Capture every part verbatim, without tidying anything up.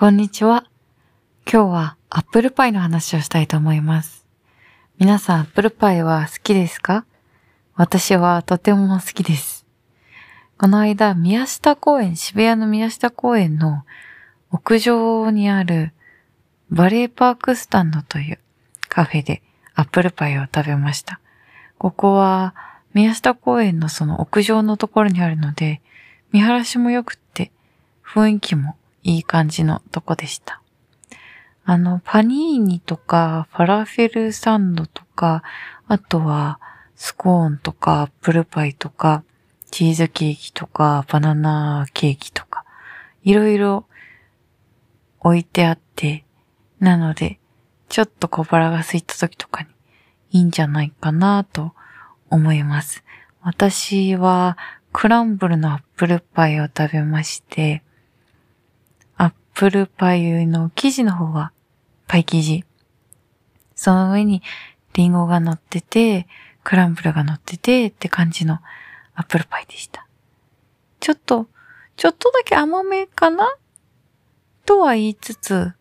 こんにちは。今日はアップルパイの話をしたいと思います。皆さんアップルパイは好きですか？私はとても好きです。この間、宮下公園、渋谷の宮下公園の屋上にあるバレーパークスタンドというカフェでアップルパイを食べました。ここは宮下公園のその屋上のところにあるので、見晴らしも良くって雰囲気もいい感じのとこでした。あの、パニーニとか、ファラフェルサンドとか、あとは、スコーンとか、アップルパイとか、チーズケーキとか、バナナケーキとか、いろいろ置いてあって、なので、ちょっと小腹が空いた時とかにいいんじゃないかなと思います。私は、クランブルのアップルパイを食べまして、アップルパイの生地の方はパイ生地。その上にリンゴが乗ってて、クランブルが乗っててって感じのアップルパイでした。ちょっと、ちょっとだけ甘めかなとは言いつつ、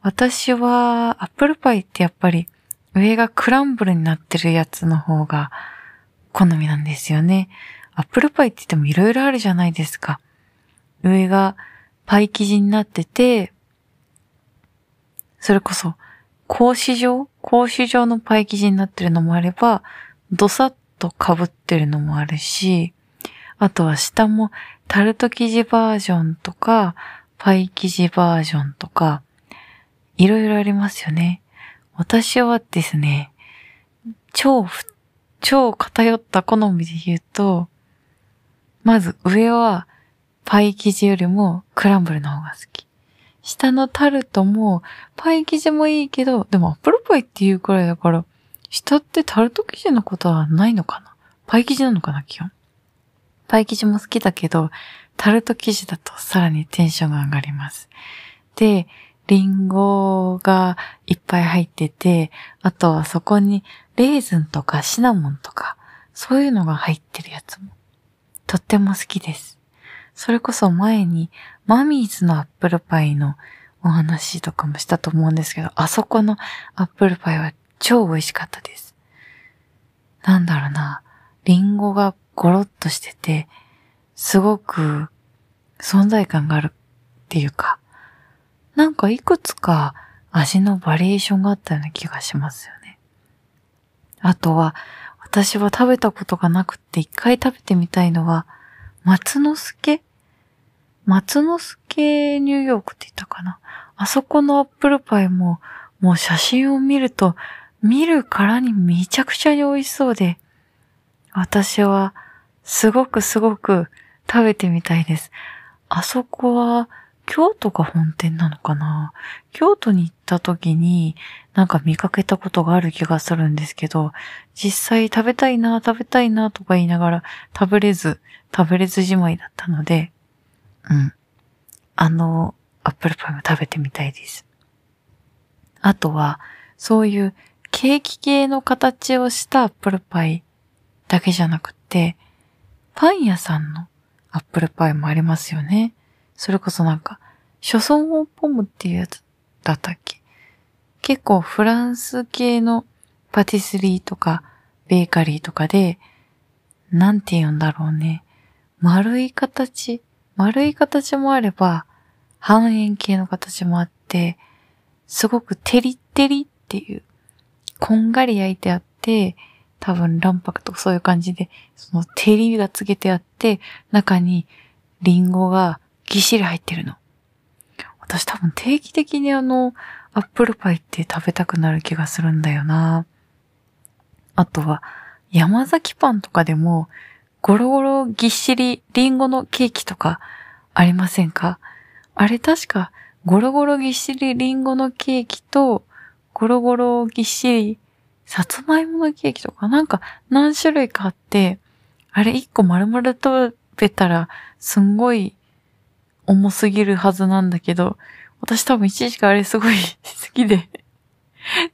私はアップルパイってやっぱり上がクランブルになってるやつの方が好みなんですよね。アップルパイって言ってもいろいろあるじゃないですか。上がパイ生地になってて、それこそ、格子状格子状のパイ生地になってるのもあれば、どさっと被ってるのもあるし、あとは下もタルト生地バージョンとか、パイ生地バージョンとか、いろいろありますよね。私はですね、超、超偏った好みで言うと、まず上は、パイ生地よりもクランブルの方が好き。下のタルトもパイ生地もいいけど、でもアップルパイっていうくらいだから、下ってタルト生地のことはないのかな？パイ生地なのかな、基本。パイ生地も好きだけど、タルト生地だとさらにテンションが上がります。で、リンゴがいっぱい入ってて、あとはそこにレーズンとかシナモンとか、そういうのが入ってるやつも、とっても好きです。それこそ前にマミーズのアップルパイのお話とかもしたと思うんですけど、あそこのアップルパイは超美味しかったです。なんだろうな、リンゴがゴロッとしてて、すごく存在感があるっていうか、なんかいくつか味のバリエーションがあったような気がしますよね。あとは、私は食べたことがなくて一回食べてみたいのは、松之助松之助ニューヨークって言ったかな。あそこのアップルパイも、もう写真を見ると、見るからにめちゃくちゃに美味しそうで、私はすごくすごく食べてみたいです。あそこは京都が本店なのかな。京都に行った時になんか見かけたことがある気がするんですけど、実際食べたいな食べたいなとか言いながら食べれず、食べれずじまいだったので、うん。あの、アップルパイも食べてみたいです。あとは、そういうケーキ系の形をしたアップルパイだけじゃなくて、パン屋さんのアップルパイもありますよね。それこそなんか、ショソン・オ・ポムっていうやつだったっけ？結構フランス系のパティスリーとかベーカリーとかで、なんて言うんだろうね。丸い形、丸い形もあれば、半円形の形もあって、すごくテリテリっていう、こんがり焼いてあって、多分卵白とかそういう感じで、そのテリがつけてあって、中にリンゴがぎっしり入ってるの。私多分定期的にあの、アップルパイって食べたくなる気がするんだよな。あとは、山崎パンとかでも、ゴロゴロぎっしりリンゴのケーキとかありませんか？あれ確かゴロゴロぎっしりリンゴのケーキとゴロゴロぎっしりさつまいものケーキとかなんか何種類かあって、あれ一個丸々食べたらすんごい重すぎるはずなんだけど、私多分一時期あれすごい好きで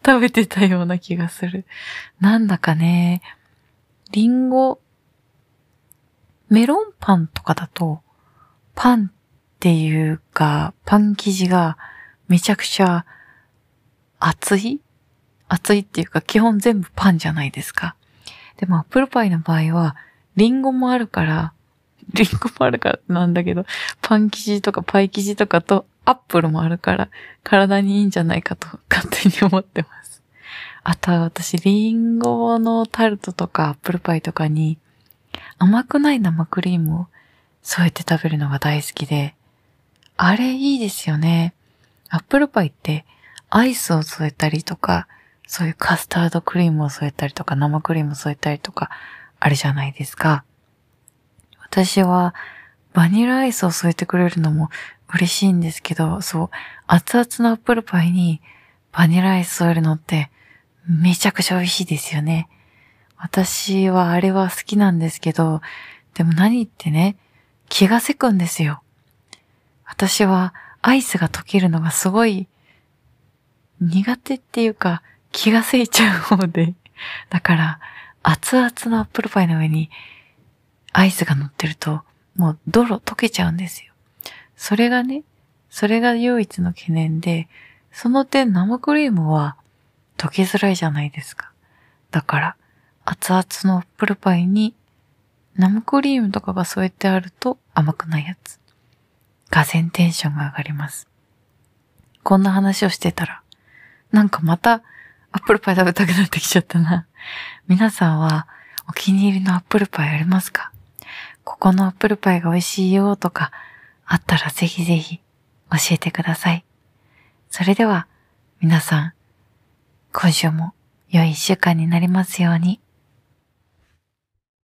食べてたような気がする。なんだかね、リンゴ、メロンパンとかだと、パンっていうか、パン生地がめちゃくちゃ熱い熱いっていうか、基本全部パンじゃないですか。でもアップルパイの場合は、リンゴもあるから、リンゴもあるからなんだけど、パン生地とかパイ生地とかとアップルもあるから、体にいいんじゃないかと勝手に思ってます。あとは私、リンゴのタルトとかアップルパイとかに、甘くない生クリームを添えて食べるのが大好きで、あれいいですよね。アップルパイってアイスを添えたりとか、そういうカスタードクリームを添えたりとか、生クリームを添えたりとか、あれじゃないですか。私はバニラアイスを添えてくれるのも嬉しいんですけど、そう、熱々のアップルパイにバニラアイス添えるのってめちゃくちゃ美味しいですよね。私はあれは好きなんですけど、でも何ってね、気がせくんですよ。私はアイスが溶けるのがすごい苦手っていうか気がせいちゃう方で。だから熱々のアップルパイの上にアイスが乗ってるともうドロ溶けちゃうんですよ。それがね、それが唯一の懸念で、その点生クリームは溶けづらいじゃないですか。だから熱々のアップルパイに生クリームとかが添えてあると甘くないやつ。がぜんテンションが上がります。こんな話をしてたら、なんかまたアップルパイ食べたくなってきちゃったな。皆さんはお気に入りのアップルパイありますか？ここのアップルパイが美味しいよとかあったらぜひぜひ教えてください。それでは皆さん、今週も良い一週間になりますように。